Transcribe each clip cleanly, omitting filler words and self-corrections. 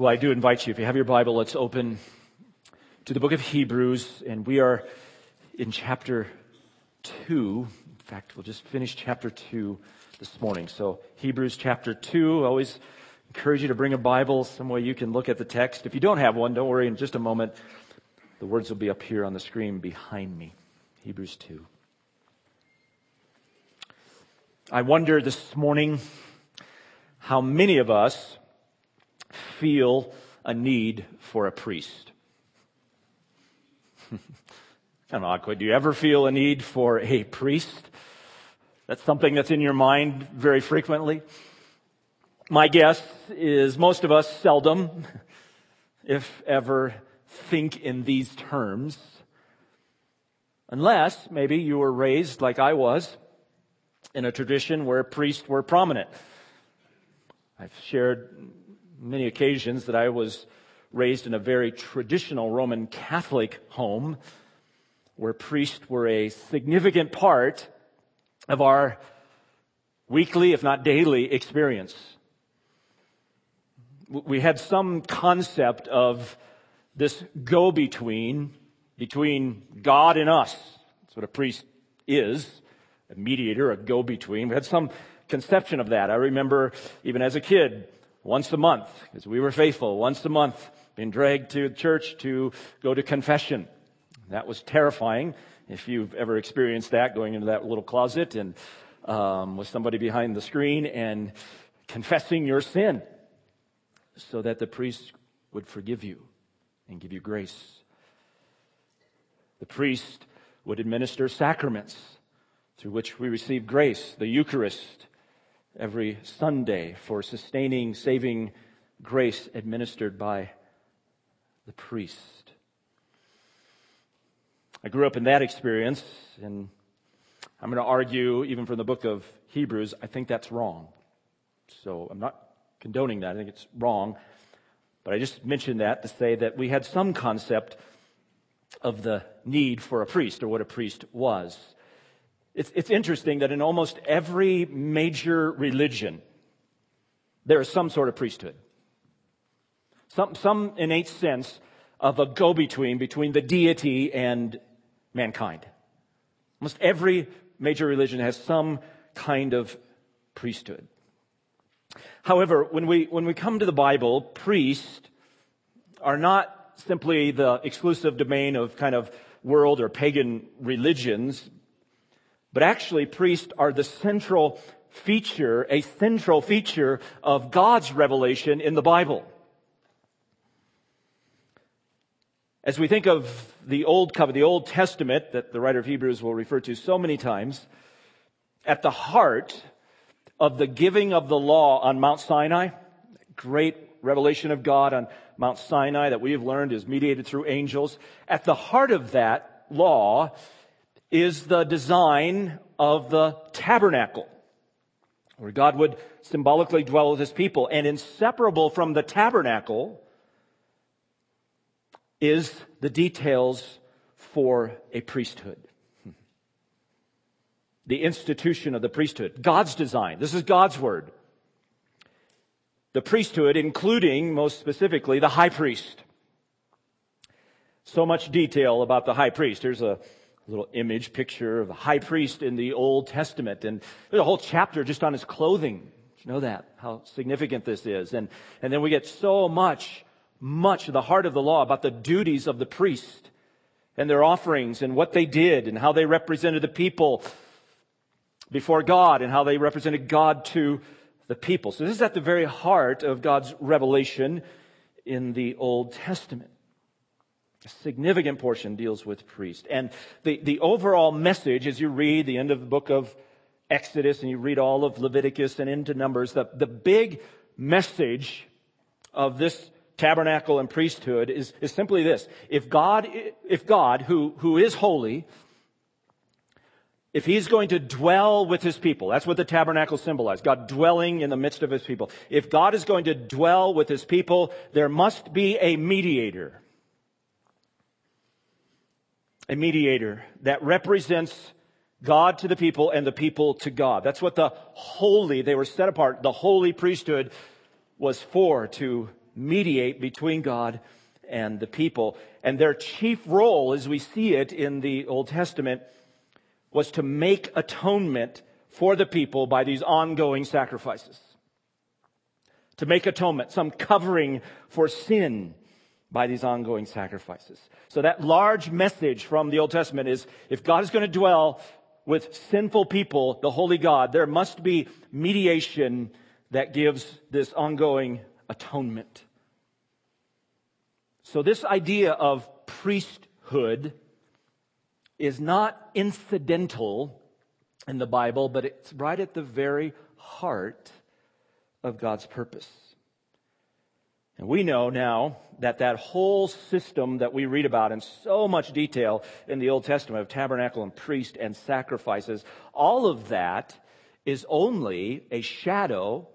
Well, I do invite you, if you have your Bible, let's open to the book of Hebrews, and we are in chapter 2. In fact, we'll just finish chapter 2 this morning. So Hebrews chapter 2, I always encourage you to bring a Bible, some way you can look at the text. If you don't have one, don't worry, in just a moment, the words will be up here on the screen behind me. Hebrews 2. I wonder this morning how many of us feel a need for a priest. Kind of awkward. Do you ever feel a need for a priest? That's something that's in your mind very frequently. My guess is most of us seldom, if ever, think in these terms. Unless maybe you were raised like I was in a tradition where priests were prominent. I've shared many occasions that I was raised in a very traditional Roman Catholic home where priests were a significant part of our weekly, if not daily, experience. We had some concept of this go-between between God and us. That's what a priest is, a mediator, a go-between. We had some conception of that. I remember even as a kid, once a month, because we were faithful, once a month, being dragged to church to go to confession. That was terrifying. If you've ever experienced that, going into that little closet and with somebody behind the screen and confessing your sin so that the priest would forgive you and give you grace. The priest would administer sacraments through which we receive grace, the Eucharist, every Sunday for sustaining, saving grace administered by the priest. I grew up in that experience, and I'm going to argue, even from the book of Hebrews, I think that's wrong. So I'm not condoning that. I think it's wrong. But I just mentioned that to say that we had some concept of the need for a priest or what a priest was. It's interesting that in almost every major religion, there is some sort of priesthood. Some innate sense of a go-between between the deity and mankind. Almost every major religion has some kind of priesthood. However, when we come to the Bible, priests are not simply the exclusive domain of kind of world or pagan religions, but actually, priests are the central feature, a central feature of God's revelation in the Bible. As we think of the Old Covenant, the Old Testament, that the writer of Hebrews will refer to so many times, at the heart of the giving of the law on Mount Sinai, great revelation of God on Mount Sinai that we have learned is mediated through angels, at the heart of that law is the design of the tabernacle, where God would symbolically dwell with his people. And inseparable from the tabernacle is the details for a priesthood. The institution of the priesthood. God's design. This is God's word. The priesthood, including, most specifically, the high priest. So much detail about the high priest. Here's a little image, picture of the high priest in the Old Testament. And there's a whole chapter just on his clothing. Did you know that? How significant this is. And then we get so much of the heart of the law about the duties of the priest and their offerings and what they did and how they represented the people before God and how they represented God to the people. So this is at the very heart of God's revelation in the Old Testament. A significant portion deals with priests. And the overall message, as you read the end of the book of Exodus and you read all of Leviticus and into Numbers, the big message of this tabernacle and priesthood is simply this. If God, who is holy, if he's going to dwell with his people, that's what the tabernacle symbolized, God dwelling in the midst of his people. If God is going to dwell with his people, there must be a mediator. A mediator that represents God to the people and the people to God. That's what they were set apart, the holy priesthood was for, to mediate between God and the people. And their chief role, as we see it in the Old Testament, was to make atonement for the people by these ongoing sacrifices. To make atonement, some covering for sin by these ongoing sacrifices. So that large message from the Old Testament is, if God is going to dwell with sinful people, the holy God, there must be mediation that gives this ongoing atonement. So this idea of priesthood is not incidental in the Bible, but it's right at the very heart of God's purpose. And we know now that that whole system that we read about in so much detail in the Old Testament of tabernacle and priest and sacrifices, all of that is only a shadow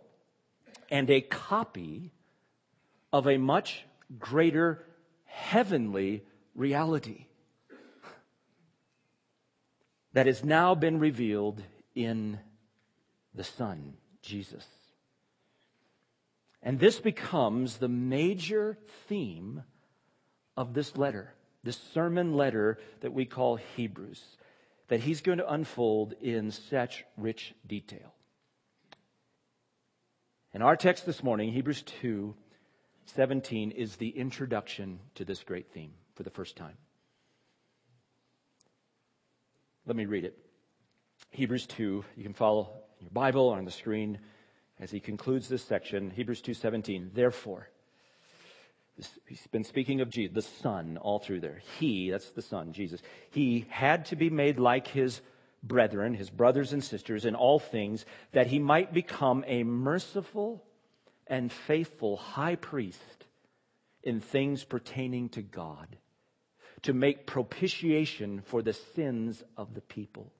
and a copy of a much greater heavenly reality that has now been revealed in the Son, Jesus. And this becomes the major theme of this letter, this sermon letter that we call Hebrews, that he's going to unfold in such rich detail. And our text this morning, Hebrews 2:17, is the introduction to this great theme for the first time. Let me read it. Hebrews 2, you can follow in your Bible or on the screen. As he concludes this section, Hebrews 2:17, therefore, he's been speaking of Jesus, the Son, all through there. He, that's the Son, Jesus, he had to be made like his brethren, his brothers and sisters in all things, that he might become a merciful and faithful high priest in things pertaining to God, to make propitiation for the sins of the people.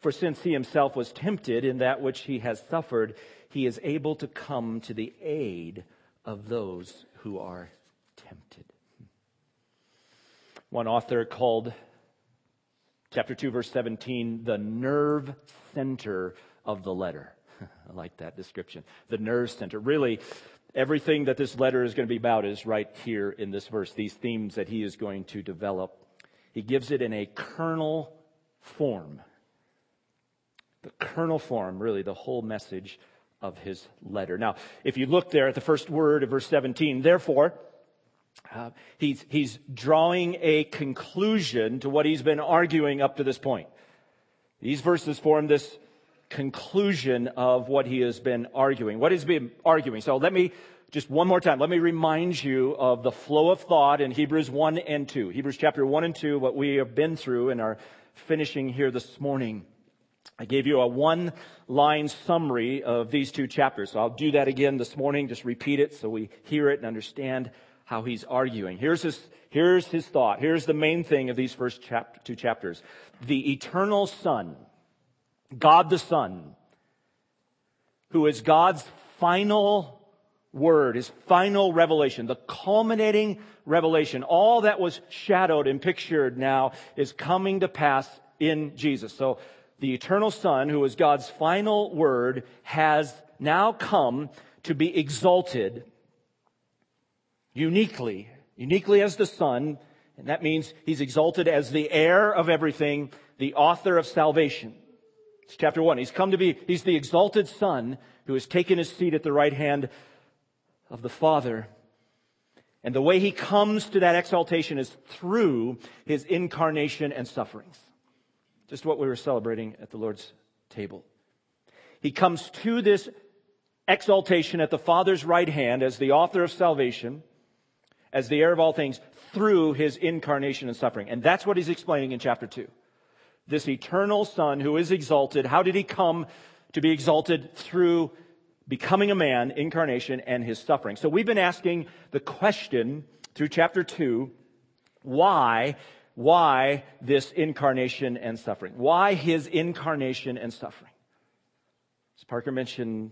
For since he himself was tempted in that which he has suffered, he is able to come to the aid of those who are tempted. One author called chapter 2, verse 17, the nerve center of the letter. I like that description. The nerve center. Really, everything that this letter is going to be about is right here in this verse, these themes that he is going to develop. He gives it in a kernel form. The kernel form, really, the whole message of his letter. Now, if you look there at the first word of verse 17, therefore, he's drawing a conclusion to what he's been arguing up to this point. These verses form this conclusion of what he has been arguing. What he's been arguing. So let me, just one more time, let me remind you of the flow of thought in Hebrews 1 and 2. Hebrews chapter 1 and 2, what we have been through and are finishing here this morning. I gave you a one-line summary of these two chapters. So I'll do that again this morning, just repeat it so we hear it and understand how he's arguing. Here's his thought. Here's the main thing of these first two chapters. The eternal Son, God the Son, who is God's final word, his final revelation, the culminating revelation, all that was shadowed and pictured now is coming to pass in Jesus. So the eternal Son, who is God's final word, has now come to be exalted uniquely as the Son. And that means he's exalted as the heir of everything, the author of salvation. It's chapter 1. He's the exalted Son who has taken his seat at the right hand of the Father. And the way he comes to that exaltation is through his incarnation and sufferings. Just what we were celebrating at the Lord's table. He comes to this exaltation at the Father's right hand as the author of salvation, as the heir of all things, through his incarnation and suffering. And that's what he's explaining in chapter 2. This eternal Son who is exalted, how did he come to be exalted? Through becoming a man, incarnation, and his suffering. So we've been asking the question through chapter 2, why this incarnation and suffering? Why his incarnation and suffering? As Parker mentioned,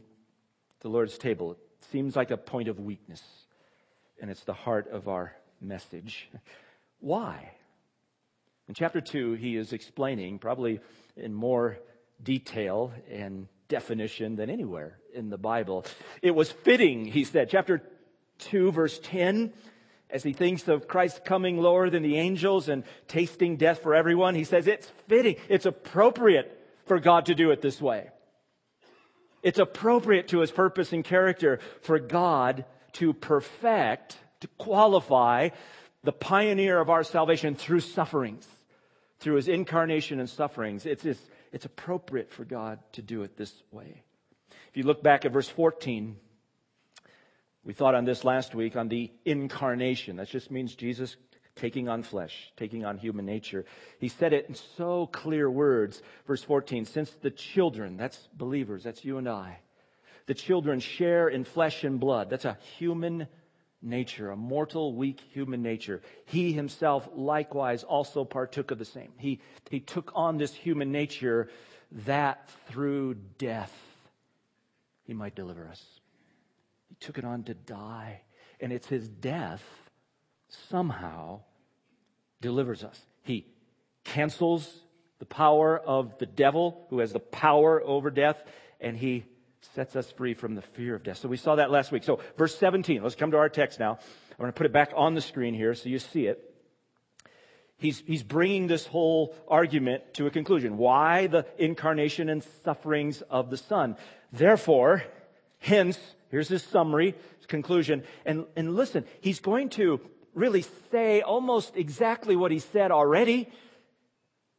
the Lord's table, it seems like a point of weakness, and it's the heart of our message. Why? In chapter 2, he is explaining, probably in more detail and definition than anywhere in the Bible. It was fitting, he said. Chapter 2, verse 10, as he thinks of Christ coming lower than the angels and tasting death for everyone, he says it's fitting, it's appropriate for God to do it this way. It's appropriate to His purpose and character for God to perfect, to qualify the pioneer of our salvation through sufferings, through His incarnation and sufferings. It's appropriate for God to do it this way. If you look back at verse 14, we thought on this last week, on the incarnation. That just means Jesus taking on flesh, taking on human nature. He said it in so clear words. Verse 14, since the children, that's believers, that's you and I, the children share in flesh and blood. That's a human nature, a mortal, weak human nature. He himself likewise also partook of the same. He took on this human nature that through death He might deliver us. He took it on to die. And it's His death somehow delivers us. He cancels the power of the devil, who has the power over death, and He sets us free from the fear of death. So we saw that last week. So verse 17, let's come to our text now. I'm going to put it back on the screen here so you see it. He's bringing this whole argument to a conclusion. Why the incarnation and sufferings of the Son? Therefore, hence, here's his summary, his conclusion. And listen, he's going to really say almost exactly what he said already,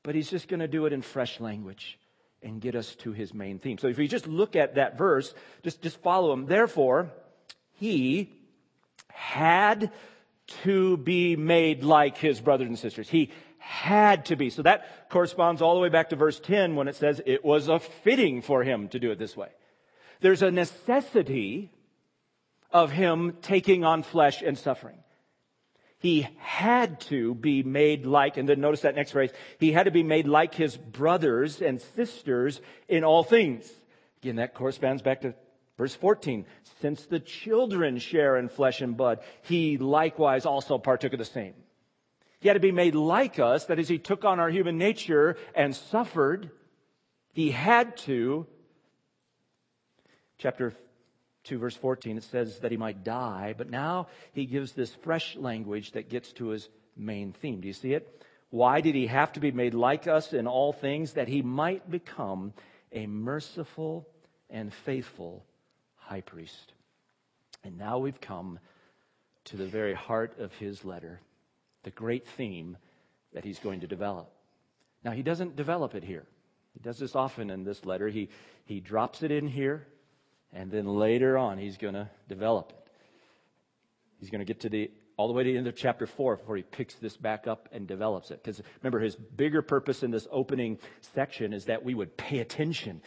but he's just going to do it in fresh language and get us to his main theme. So if you just look at that verse, just follow him. Therefore, he had to be made like his brothers and sisters. He had to be. So that corresponds all the way back to verse 10 when it says it was a fitting for him to do it this way. There's a necessity of him taking on flesh and suffering. He had to be made like, and then notice that next phrase, he had to be made like his brothers and sisters in all things. Again, that corresponds back to verse 14. Since the children share in flesh and blood, he likewise also partook of the same. He had to be made like us, that is, he took on our human nature and suffered. He had to. Chapter 2, verse 14, it says that he might die, but now he gives this fresh language that gets to his main theme. Do you see it? Why did he have to be made like us in all things? That he might become a merciful and faithful high priest. And now we've come to the very heart of his letter, the great theme that he's going to develop. Now, he doesn't develop it here. He does this often in this letter. He drops it in here. And then later on, he's going to develop it. He's going to get to all the way to the end of chapter 4 before he picks this back up and develops it. Because remember, his bigger purpose in this opening section is that we would pay attention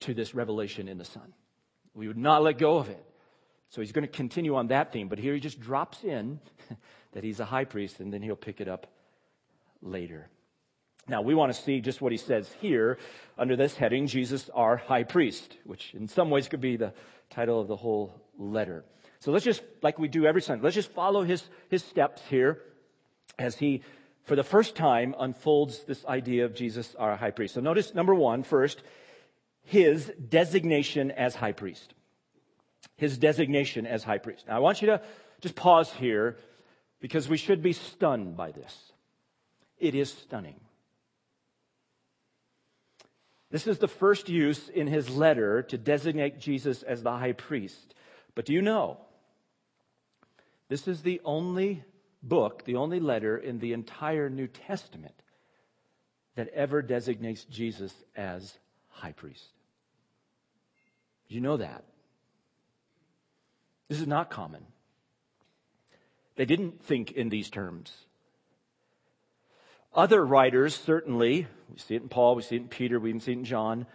to this revelation in the Son. We would not let go of it. So he's going to continue on that theme. But here he just drops in that he's a high priest, and then he'll pick it up later. Now, we want to see just what he says here under this heading, Jesus, our high priest, which in some ways could be the title of the whole letter. So let's just, like we do every Sunday, let's just follow his steps here as he, for the first time, unfolds this idea of Jesus, our high priest. So notice, number one, first, his designation as high priest. His designation as high priest. Now, I want you to just pause here because we should be stunned by this. It is stunning. This is the first use in his letter to designate Jesus as the high priest. But do you know, this is the only book, the only letter in the entire New Testament that ever designates Jesus as high priest. You know that. This is not common. They didn't think in these terms. Other writers, certainly, we see it in Paul, we see it in Peter, we even see it in John.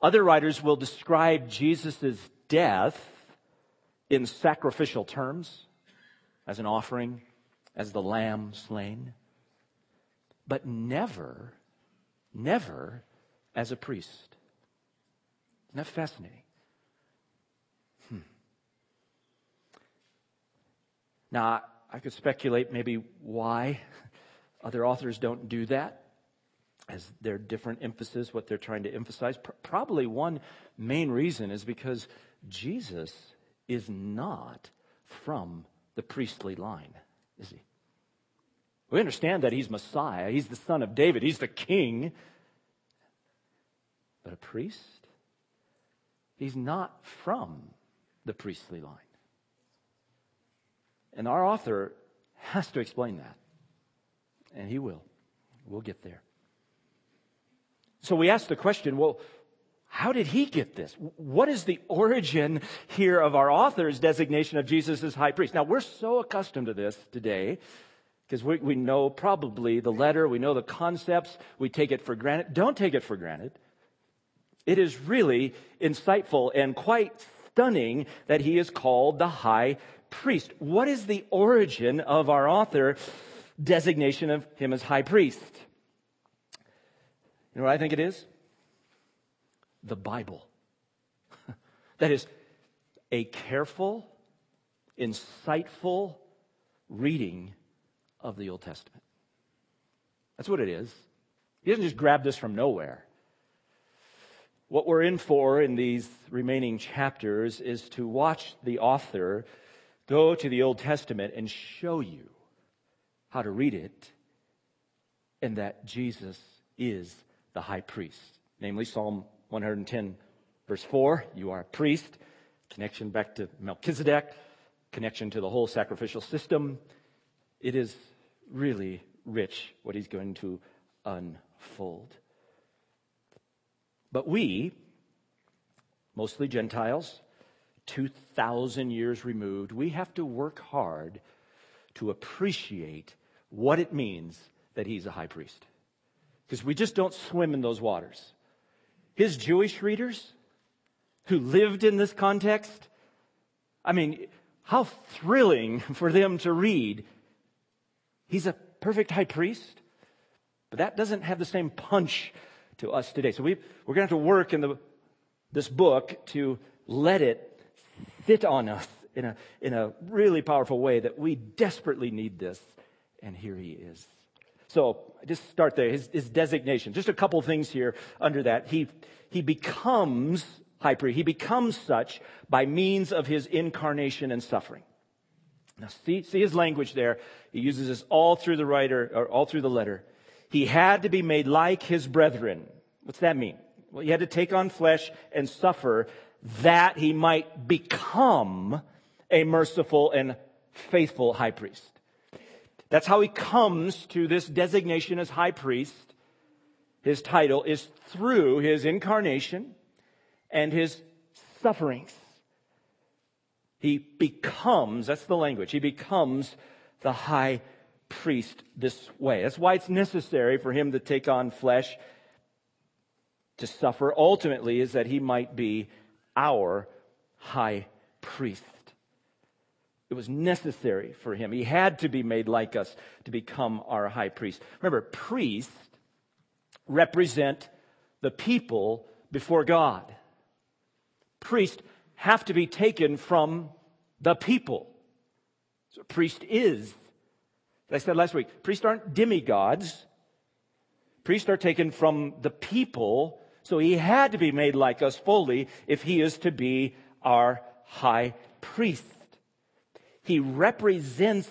Other writers will describe Jesus' death in sacrificial terms, as an offering, as the lamb slain, but never as a priest. Isn't that fascinating? Now, I could speculate maybe why other authors don't do that, as their different emphasis, what they're trying to emphasize. Probably one main reason is because Jesus is not from the priestly line, is he? We understand that he's Messiah. He's the son of David. He's the king. But a priest? He's not from the priestly line. And our author has to explain that. And he will. We'll get there. So we ask the question, well, how did he get this? What is the origin here of our author's designation of Jesus as high priest? Now, we're so accustomed to this today because we know probably the letter, we know the concepts, we take it for granted. Don't take it for granted. It is really insightful and quite stunning that he is called the high priest. What is the origin of our author's designation of him as high priest? You know what I think it is? The Bible. That is a careful, insightful reading of the Old Testament. That's what it is. He doesn't just grab this from nowhere. What we're in for in these remaining chapters is to watch the author go to the Old Testament and show you how to read it, and that Jesus is the high priest. Namely, Psalm 110, verse 4, you are a priest. Connection back to Melchizedek, connection to the whole sacrificial system. It is really rich what he's going to unfold. But we, mostly Gentiles, 2,000 years removed, we have to work hard to appreciate what it means that he's a high priest. Because we just don't swim in those waters. His Jewish readers who lived in this context, I mean, how thrilling for them to read. He's a perfect high priest, but that doesn't have the same punch to us today. So we're going to have to work in this book to let it sit on us in a really powerful way that we desperately need this. And here he is. So just start there. His designation. Just a couple things here under that. He becomes high priest. He becomes such by means of his incarnation and suffering. Now see his language there. He uses this all through the letter. He had to be made like his brethren. What's that mean? Well, he had to take on flesh and suffer that he might become a merciful and faithful high priest. That's how he comes to this designation as high priest. His title is through his incarnation and his sufferings. He becomes, that's the language, he becomes the high priest this way. That's why it's necessary for him to take on flesh, to suffer ultimately, is that he might be our high priest. It was necessary for him. He had to be made like us to become our high priest. Remember, priests represent the people before God. Priests have to be taken from the people. So a priest is, as I said last week, priests aren't demigods. Priests are taken from the people. So he had to be made like us fully if he is to be our high priest. He represents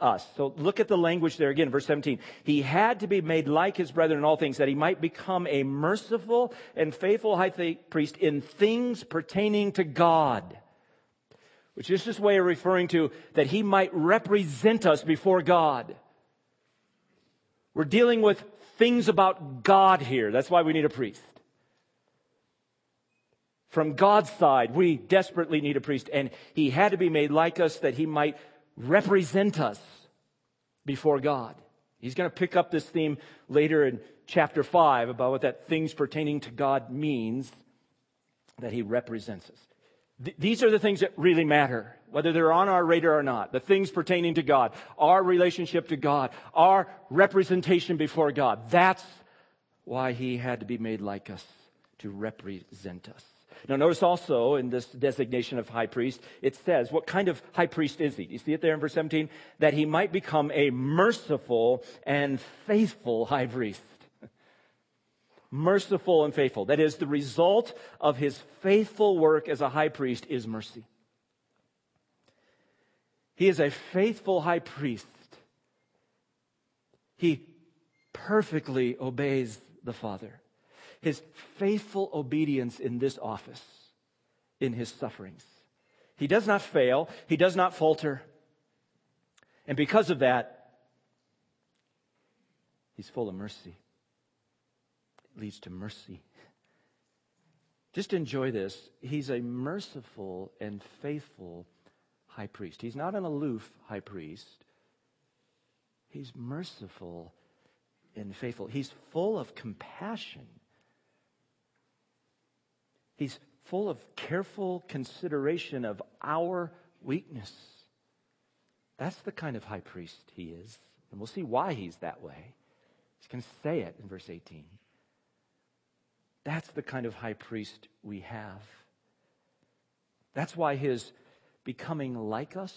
us. So look at the language there again, verse 17. He had to be made like his brethren in all things, that he might become a merciful and faithful high priest in things pertaining to God. Which is this way of referring to that he might represent us before God. We're dealing with things about God here. That's why we need a priest. From God's side, we desperately need a priest, and he had to be made like us that he might represent us before God. He's going to pick up this theme later in chapter 5 about what that things pertaining to God means, that he represents us. These are the things that really matter, whether they're on our radar or not. The things pertaining to God, our relationship to God, our representation before God. That's why he had to be made like us, to represent us. Now notice also in this designation of high priest, it says, what kind of high priest is he? You see it there in verse 17? That he might become a merciful and faithful high priest. Merciful and faithful. That is, the result of his faithful work as a high priest is mercy. He is a faithful high priest. He perfectly obeys the Father. His faithful obedience in this office, in his sufferings. He does not fail. He does not falter. And because of that, he's full of mercy. It leads to mercy. Just enjoy this. He's a merciful and faithful high priest. He's not an aloof high priest. He's merciful and faithful. He's full of compassion. He's full of careful consideration of our weakness. That's the kind of high priest he is. And we'll see why he's that way. He's going to say it in verse 18. That's the kind of high priest we have. That's why his becoming like us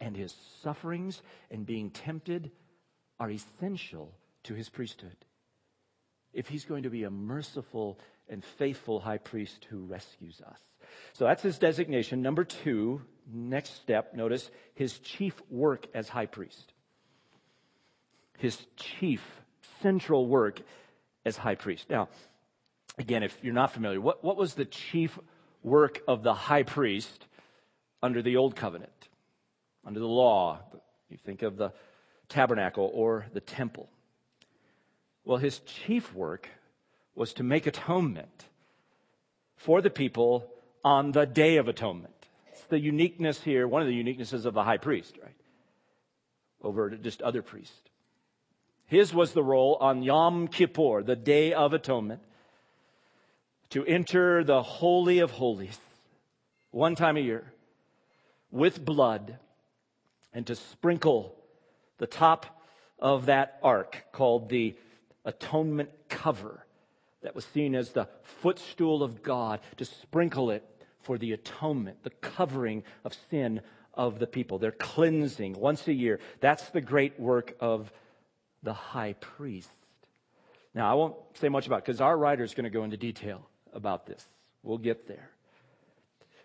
and his sufferings and being tempted are essential to his priesthood. If he's going to be a merciful and faithful high priest who rescues us. So that's his designation. Number two, next step, notice his chief work as high priest. His chief, central work as high priest. Now, again, if you're not familiar, what was the chief work of the high priest under the Old Covenant? Under the law, you think of the tabernacle or the temple. Well, his chief work was to make atonement for the people on the Day of Atonement. It's the uniqueness here, one of the uniquenesses of the high priest, right? Over just other priests. His was the role on Yom Kippur, the Day of Atonement, to enter the Holy of Holies one time a year with blood and to sprinkle the top of that ark called the atonement cover. That was seen as the footstool of God, to sprinkle it for the atonement, the covering of sin of the people, their cleansing once a year. That's the great work of the high priest. Now, I won't say much about it because our writer is going to go into detail about this. We'll get there.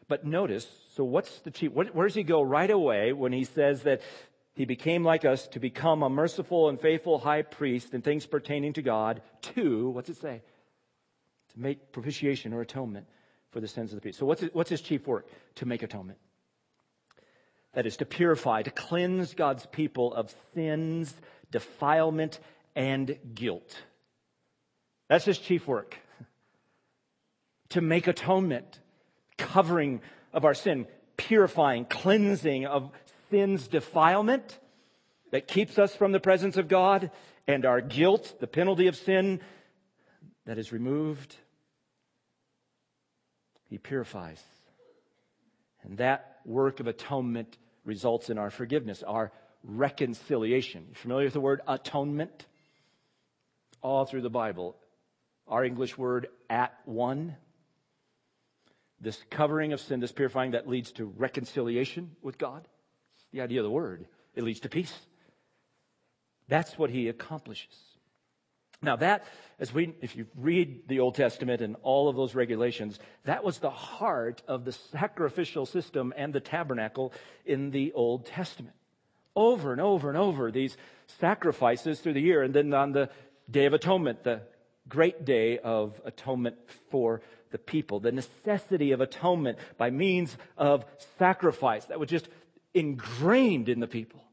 But notice, so what's the chief? Where does he go right away when he says that he became like us to become a merciful and faithful high priest in things pertaining to God? To, what's it say? Make propitiation or atonement for the sins of the people. So what's his chief work? To make atonement. That is to purify, to cleanse God's people of sins, defilement, and guilt. That's his chief work. To make atonement, covering of our sin, purifying, cleansing of sin's defilement that keeps us from the presence of God, and our guilt, the penalty of sin that is removed. He purifies. And that work of atonement results in our forgiveness, our reconciliation. You familiar with the word atonement? All through the Bible. Our English word, at one. This covering of sin, this purifying, that leads to reconciliation with God. It's the idea of the word. It leads to peace. That's what he accomplishes. Now that, if you read the Old Testament and all of those regulations, that was the heart of the sacrificial system and the tabernacle in the Old Testament. Over and over and over, these sacrifices through the year, and then on the Day of Atonement, the great day of atonement for the people, the necessity of atonement by means of sacrifice that was just ingrained in the people.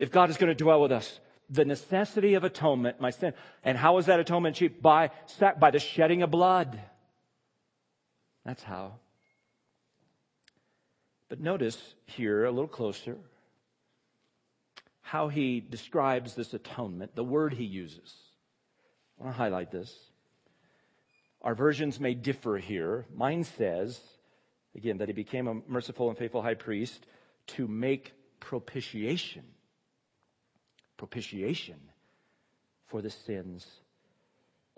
If God is going to dwell with us, the necessity of atonement, my sin. And how is that atonement achieved? By the shedding of blood. That's how. But notice here, a little closer, how he describes this atonement, the word he uses. I want to highlight this. Our versions may differ here. Mine says, again, that he became a merciful and faithful high priest to make propitiation. Propitiation for the sins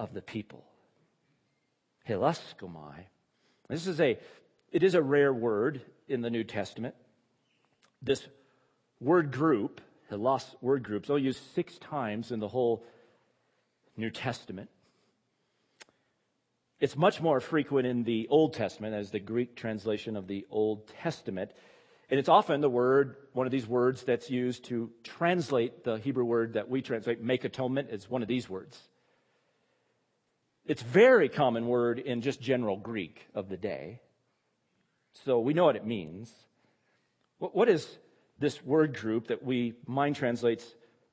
of the people. Hilaskomai. It is a rare word in the New Testament. This word group, hilas word groups, they'll use 6 times in the whole New Testament. It's much more frequent in the Old Testament as the Greek translation of the Old Testament. And it's often the word, one of these words that's used to translate the Hebrew word that we translate, make atonement, is one of these words. It's a very common word in just general Greek of the day. So we know what it means. What is this word group that mine translates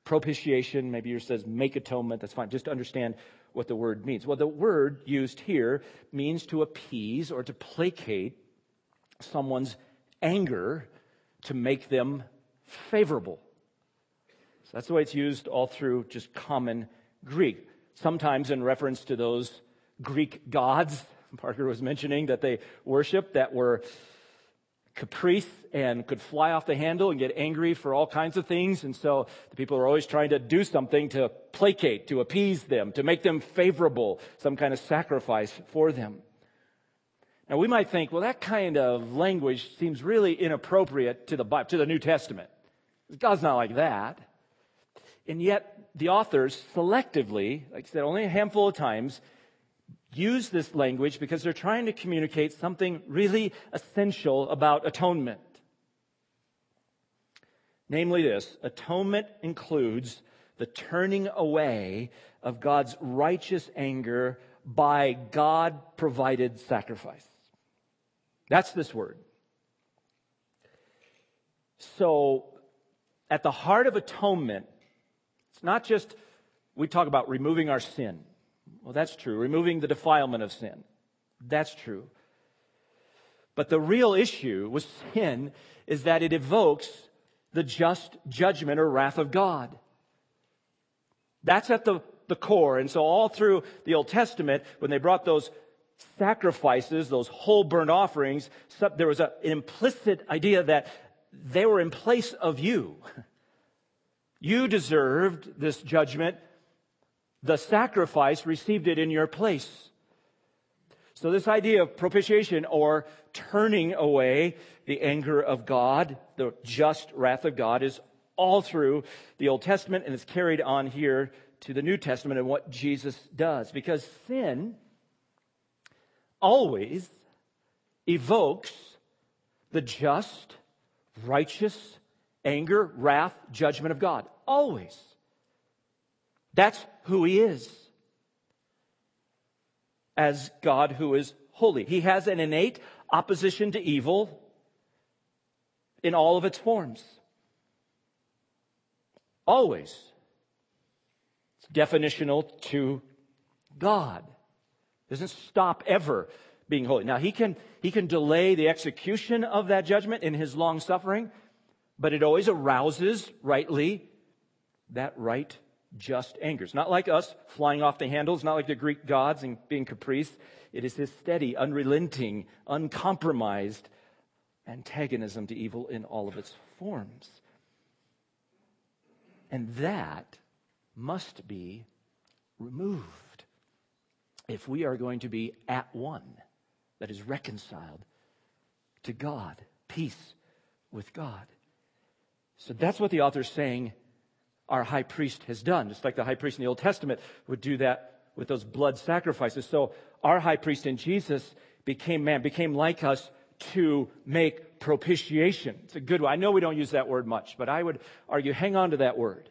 propitiation, maybe yours says make atonement, that's fine. Just understand what the word means. Well, the word used here means to appease or to placate someone's anger to make them favorable. So that's the way it's used all through just common Greek. Sometimes in reference to those Greek gods, Parker was mentioning, that they worshiped, that were caprice and could fly off the handle and get angry for all kinds of things. And so the people are always trying to do something to placate, to appease them, to make them favorable, some kind of sacrifice for them. Now we might think, well, that kind of language seems really inappropriate to the Bible, to the New Testament. God's not like that. And yet, the authors selectively, like I said, only a handful of times, use this language because they're trying to communicate something really essential about atonement. Namely this, atonement includes the turning away of God's righteous anger by God-provided sacrifice. That's this word. So, at the heart of atonement, it's not just, we talk about removing our sin. Well, that's true. Removing the defilement of sin. That's true. But the real issue with sin is that it evokes the just judgment or wrath of God. That's at the core. And so all through the Old Testament, when they brought those sacrifices, those whole burnt offerings, there was an implicit idea that they were in place of you. You deserved this judgment. The sacrifice received it in your place. So this idea of propitiation, or turning away the anger of God, the just wrath of God, is all through the Old Testament, and it's carried on here to the New Testament and what Jesus does. Because sin always evokes the just, righteous anger, wrath, judgment of God. Always. That's who He is. As God who is holy. He has an innate opposition to evil in all of its forms. Always. It's definitional to God. It doesn't stop ever being holy. Now He can delay the execution of that judgment in His long suffering, but it always arouses, rightly, that right just anger. It's not like us flying off the handles, not like the Greek gods and being caprice. It is His steady, unrelenting, uncompromised antagonism to evil in all of its forms. And that must be removed if we are going to be at one, that is reconciled to God, peace with God. So that's what the author's saying our high priest has done. Just like the high priest in the Old Testament would do that with those blood sacrifices. So our high priest in Jesus became man, became like us to make propitiation. It's a good one. I know we don't use that word much, but I would argue hang on to that word.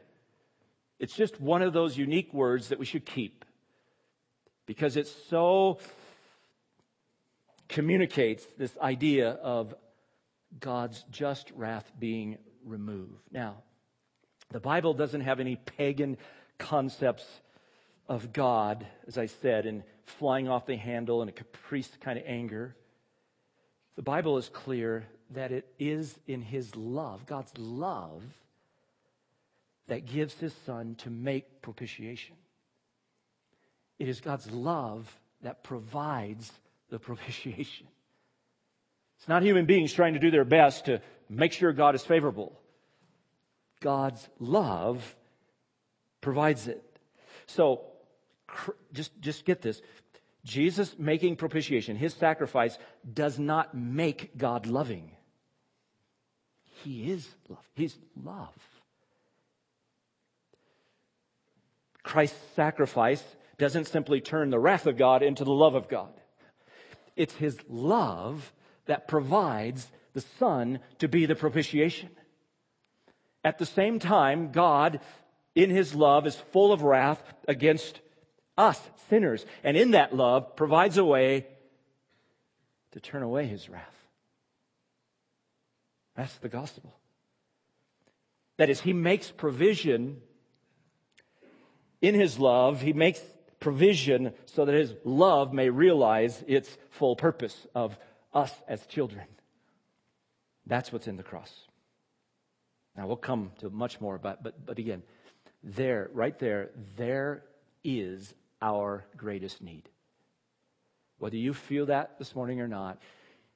It's just one of those unique words that we should keep because it so communicates this idea of God's just wrath being removed. Now, the Bible doesn't have any pagan concepts of God, as I said, and flying off the handle and a caprice kind of anger. The Bible is clear that it is in His love, God's love, that gives His Son to make propitiation. It is God's love that provides the propitiation. It's not human beings trying to do their best to make sure God is favorable. God's love provides it. So, just get this. Jesus making propitiation, His sacrifice, does not make God loving. He is love. He's love. Christ's sacrifice doesn't simply turn the wrath of God into the love of God. It's His love that provides the Son to be the propitiation. At the same time, God, in His love, is full of wrath against us, sinners, and in that love provides a way to turn away His wrath. That's the gospel. That is, He makes provision in His love. He makes provision so that His love may realize its full purpose of us as children. That's what's in the cross. Now, we'll come to much more, but again, there is our greatest need. Whether you feel that this morning or not,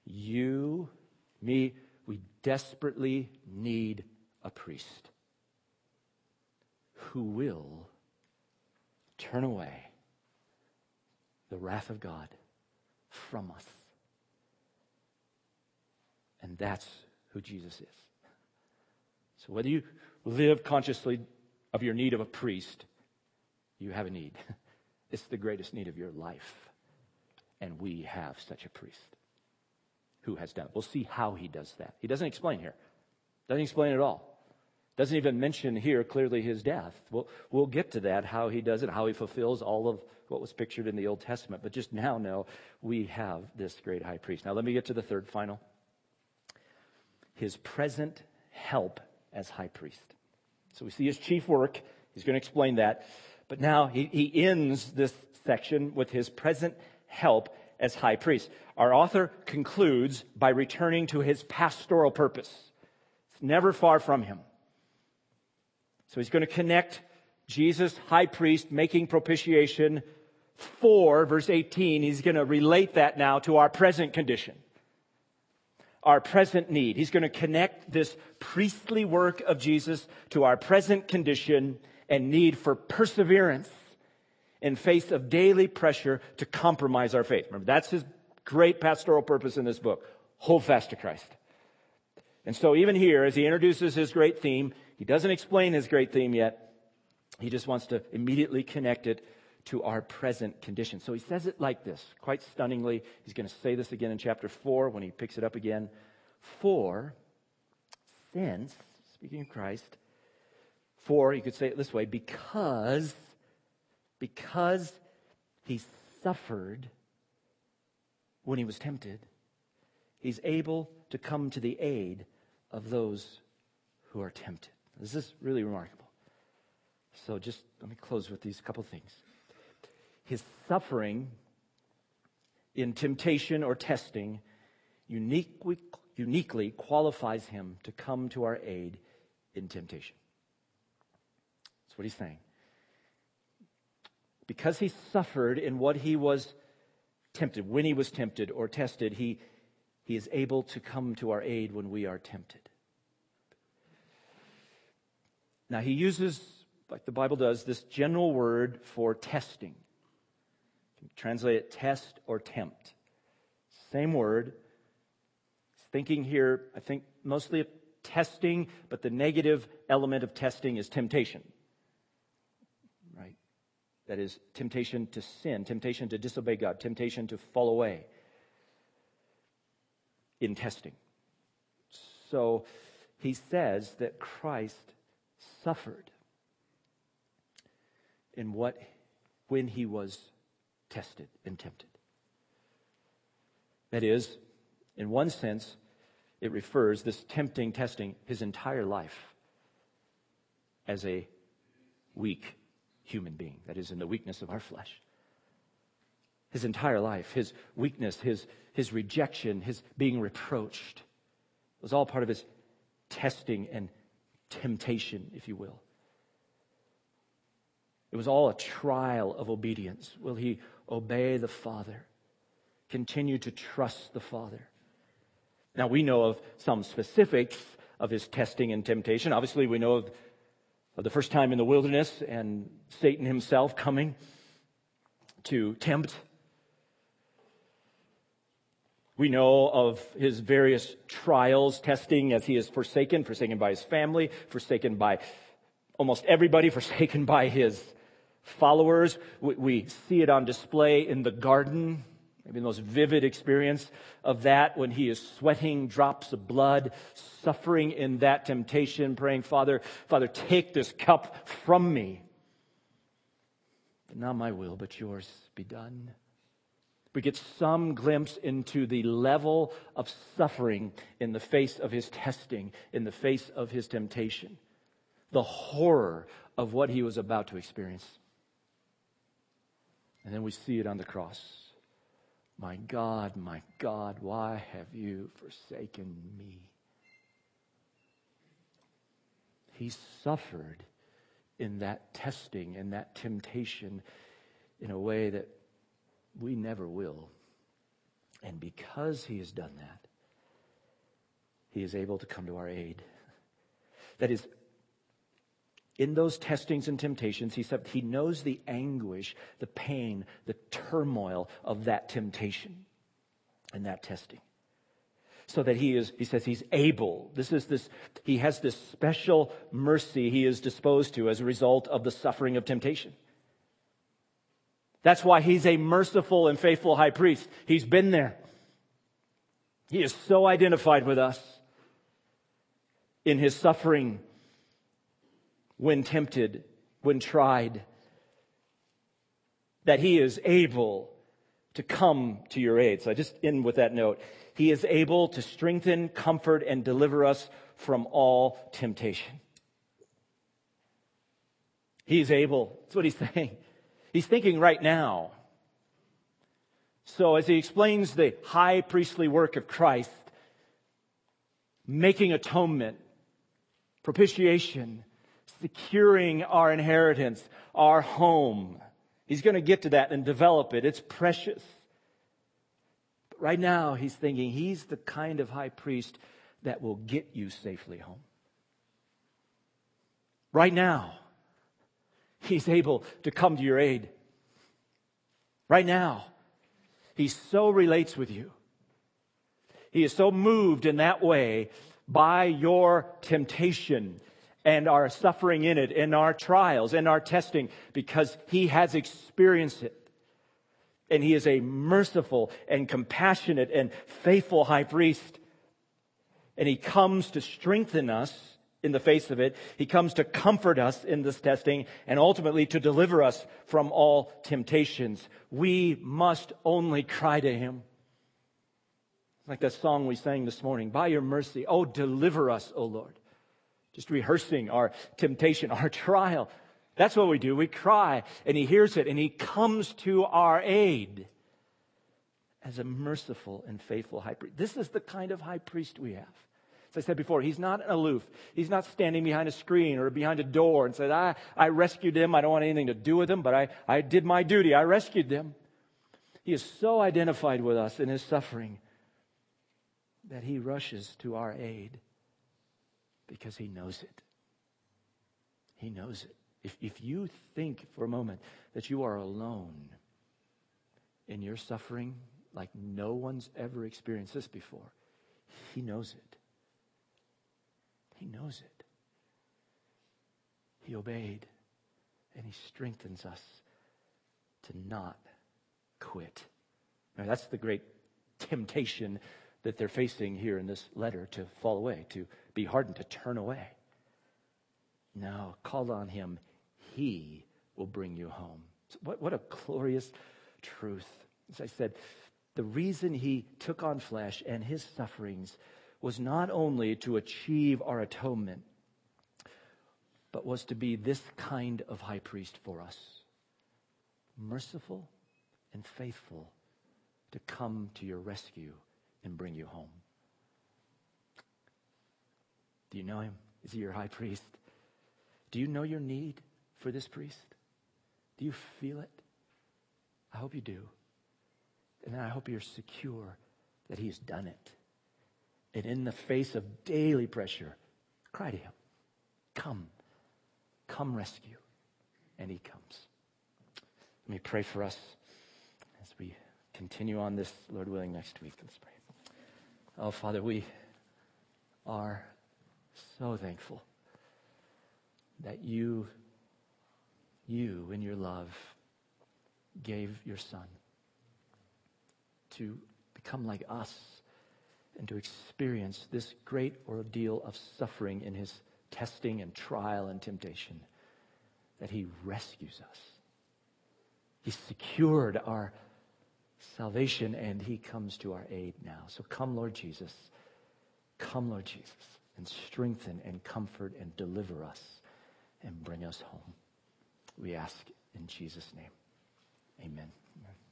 you, me, we desperately need a priest who will turn away the wrath of God from us. And that's who Jesus is. So whether you live consciously of your need of a priest, you have a need. It's the greatest need of your life. And we have such a priest who has done it. We'll see how He does that. He doesn't explain here. Doesn't explain at all. Doesn't even mention here clearly His death. We'll get to that, how He does it, how He fulfills all of what was pictured in the Old Testament. But just now, no, we have this great high priest. Now let me get to the third, final. His present help as high priest. So we see His chief work. He's going to explain that. But now he ends this section with His present help as high priest. Our author concludes by returning to His pastoral purpose. It's never far from Him. So he's going to connect Jesus, high priest, making propitiation for, verse 18, he's going to relate that now to our present condition, our present need. He's going to connect this priestly work of Jesus to our present condition and need for perseverance in face of daily pressure to compromise our faith. Remember, that's His great pastoral purpose in this book. Hold fast to Christ. And so even here, as he introduces his great theme, he doesn't explain his great theme yet. He just wants to immediately connect it to our present condition. So he says it like this, quite stunningly. He's going to say this again in chapter 4 when he picks it up again. For, since, speaking of Christ, for, you could say it this way, because He suffered when He was tempted, He's able to come to the aid of those who are tempted. This is really remarkable. So just let me close with these couple things. His suffering in temptation or testing uniquely qualifies Him to come to our aid in temptation. That's what he's saying. Because He suffered in what He was tempted, when He was tempted or tested, He is able to come to our aid when we are tempted. Now he uses, like the Bible does, this general word for testing. You can translate it test or tempt. Same word. He's thinking here, I think, mostly of testing, but the negative element of testing is temptation. That is, temptation to sin, temptation to disobey God, temptation to fall away in testing. So he says that Christ suffered in what, when He was tested and tempted. That is, in one sense, it refers, this tempting, testing, His entire life as a weak human being, that is, in the weakness of our flesh. His entire life, His weakness, his rejection, His being reproached, was all part of His testing and temptation, if you will. It was all a trial of obedience. Will He obey the Father? Continue to trust the Father? Now we know of some specifics of His testing and temptation. Obviously we know of the first time in the wilderness and Satan himself coming to tempt. We know of His various trials, testing as He is forsaken by His family, forsaken by almost everybody, forsaken by His followers. We see it on display in the garden Maybe the most vivid experience of that when he is sweating drops of blood, suffering in that temptation, praying, Father, take this cup from me. But not my will, but yours be done. We get some glimpse into the level of suffering in the face of his testing, in the face of his temptation. The horror of what he was about to experience. And then we see it on the cross. My God, why have you forsaken me? He suffered in that testing, in that temptation, in a way that we never will. And because he has done that, he is able to come to our aid. That is, in those testings and temptations, he knows the anguish, the pain, the turmoil of that temptation and that testing. So that he says he's able. He has this special mercy he is disposed to as a result of the suffering of temptation. That's why he's a merciful and faithful high priest. He's been there. He is so identified with us in his suffering. When tempted, when tried, that he is able to come to your aid. So I just end with that note. He is able to strengthen, comfort, and deliver us from all temptation. He is able. That's what he's saying. He's thinking right now. So as he explains the high priestly work of Christ, making atonement, propitiation, securing our inheritance, our home. He's going to get to that and develop it. It's precious. But right now, he's thinking he's the kind of high priest that will get you safely home. Right now, he's able to come to your aid. Right now, he so relates with you. He is so moved in that way by your temptation and our suffering in it, in our trials, in our testing, because he has experienced it. And he is a merciful and compassionate and faithful high priest. And he comes to strengthen us in the face of it. He comes to comfort us in this testing and ultimately to deliver us from all temptations. We must only cry to him. Like that song we sang this morning, by your mercy, oh, deliver us, O Lord. Just rehearsing our temptation, our trial. That's what we do. We cry, and he hears it, and he comes to our aid as a merciful and faithful high priest. This is the kind of high priest we have. As I said before, he's not aloof. He's not standing behind a screen or behind a door and said, I rescued him. I don't want anything to do with him, but I did my duty. I rescued them. He is so identified with us in his suffering that he rushes to our aid. Because he knows it. He knows it. If you think for a moment that you are alone in your suffering, like no one's ever experienced this before, he knows it. He knows it. He obeyed, and he strengthens us to not quit. Now, that's the great temptation that they're facing here in this letter, to fall away, to be hardened, to turn away. No, call on him. He will bring you home. So what a glorious truth. As I said, the reason he took on flesh and his sufferings was not only to achieve our atonement, but was to be this kind of high priest for us. Merciful and faithful to come to your rescue and bring you home. Do you know him? Is he your high priest? Do you know your need for this priest? Do you feel it? I hope you do. And I hope you're secure that he has done it. And in the face of daily pressure, cry to him. Come rescue. And he comes. Let me pray for us as we continue on this, Lord willing, next week. Let's pray. Oh, Father, we are so thankful that you in your love gave your son to become like us and to experience this great ordeal of suffering in his testing and trial and temptation, that he rescues us. He secured our salvation, and he comes to our aid now. So come, Lord Jesus. Come, Lord Jesus, and strengthen and comfort and deliver us and bring us home. We ask in Jesus' name. Amen.